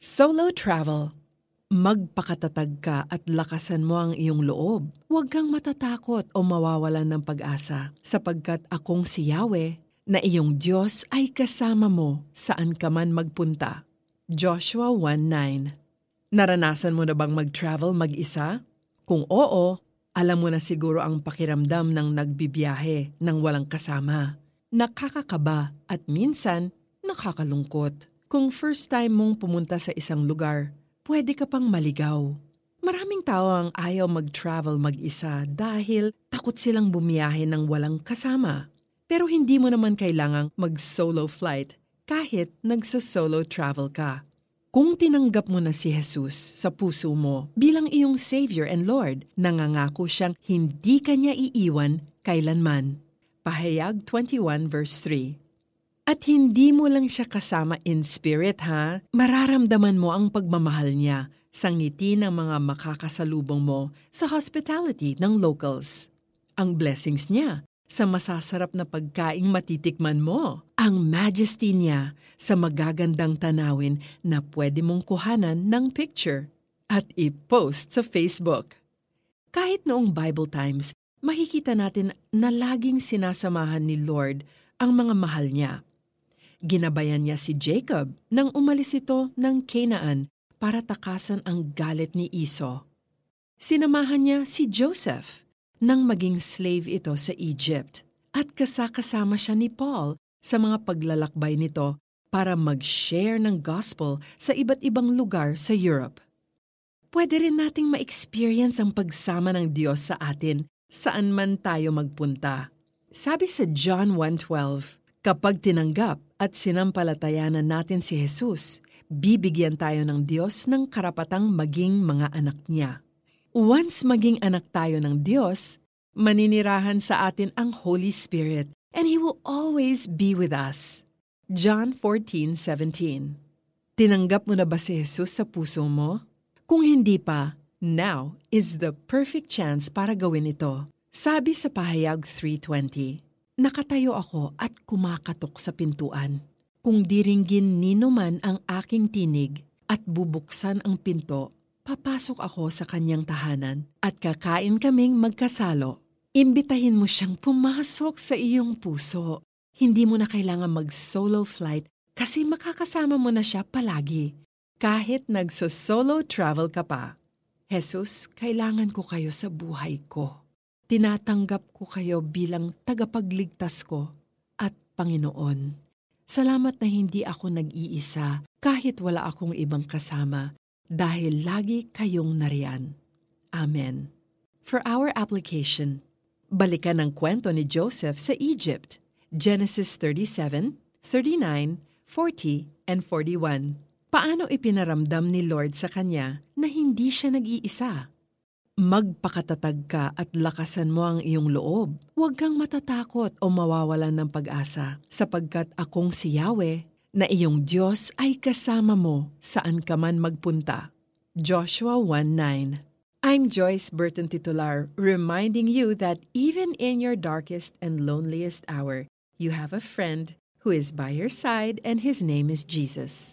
Solo travel. Magpakatatag ka at lakasan mo ang iyong loob. Huwag kang matatakot o mawawalan ng pag-asa, sapagkat akong si Yahweh na iyong Diyos ay kasama mo saan ka man magpunta. Joshua 1:9. Naranasan mo na bang mag-travel mag-isa? Kung oo, alam mo na siguro ang pakiramdam ng nagbibiyahe ng walang kasama. Nakakakaba at minsan nakakalungkot. Kung first time mong pumunta sa isang lugar, pwede ka pang maligaw. Maraming tao ang ayaw mag-travel mag-isa dahil takot silang bumiyahe ng walang kasama. Pero hindi mo naman kailangang mag-solo flight kahit nagsasolo travel ka. Kung tinanggap mo na si Jesus sa puso mo bilang iyong Savior and Lord, nangangako siyang hindi ka niya iiwan kailanman. Pahayag 21 verse 3. At hindi mo lang siya kasama in spirit, ha? Mararamdaman mo ang pagmamahal niya sa ngiti ng mga makakasalubong mo sa hospitality ng locals. Ang blessings niya sa masasarap na pagkaing matitikman mo. Ang majesty niya sa magagandang tanawin na pwede mong kuhanan ng picture at i-post sa Facebook. Kahit noong Bible times, makikita natin na laging sinasamahan ni Lord ang mga mahal niya. Ginabayan niya si Jacob nang umalis ito ng Canaan para takasan ang galit ni Esau. Sinamahan niya si Joseph nang maging slave ito sa Egypt, at kasakasama siya ni Paul sa mga paglalakbay nito para mag-share ng gospel sa iba't ibang lugar sa Europe. Pwede rin nating ma-experience ang pagsama ng Diyos sa atin saan man tayo magpunta. Sabi sa John 1:12, kapag tinanggap at sinampalatayanan natin si Jesus, bibigyan tayo ng Diyos ng karapatang maging mga anak niya. Once maging anak tayo ng Diyos, maninirahan sa atin ang Holy Spirit, and He will always be with us. John 14:17. Tinanggap mo na ba si Jesus sa puso mo? Kung hindi pa, now is the perfect chance para gawin ito. Sabi sa Pahayag 3:20, nakatayo ako at kumakatok sa pintuan. Kung diringgin nino man ang aking tinig at bubuksan ang pinto, papasok ako sa kanyang tahanan at kakain kaming magkasalo. Imbitahin mo siyang pumasok sa iyong puso. Hindi mo na kailangan mag-solo flight kasi makakasama mo na siya palagi, kahit nagso-solo travel ka pa. Jesus, kailangan ko kayo sa buhay ko. Tinatanggap ko kayo bilang tagapagligtas ko at Panginoon. Salamat na hindi ako nag-iisa kahit wala akong ibang kasama, dahil lagi kayong nariyan. Amen. For our application, balikan ang kwento ni Joseph sa Egypt, Genesis 37, 39, 40, and 41. Paano ipinaramdam ni Lord sa kanya na hindi siya nag-iisa? Magpakatatag ka at lakasan mo ang iyong loob. Huwag kang matatakot o mawawalan ng pag-asa, sapagkat akong si Yahweh na iyong Diyos ay kasama mo saan ka man magpunta. Joshua 1:9. I'm Joyce Burton Titular, reminding you that even in your darkest and loneliest hour, you have a friend who is by your side, and his name is Jesus.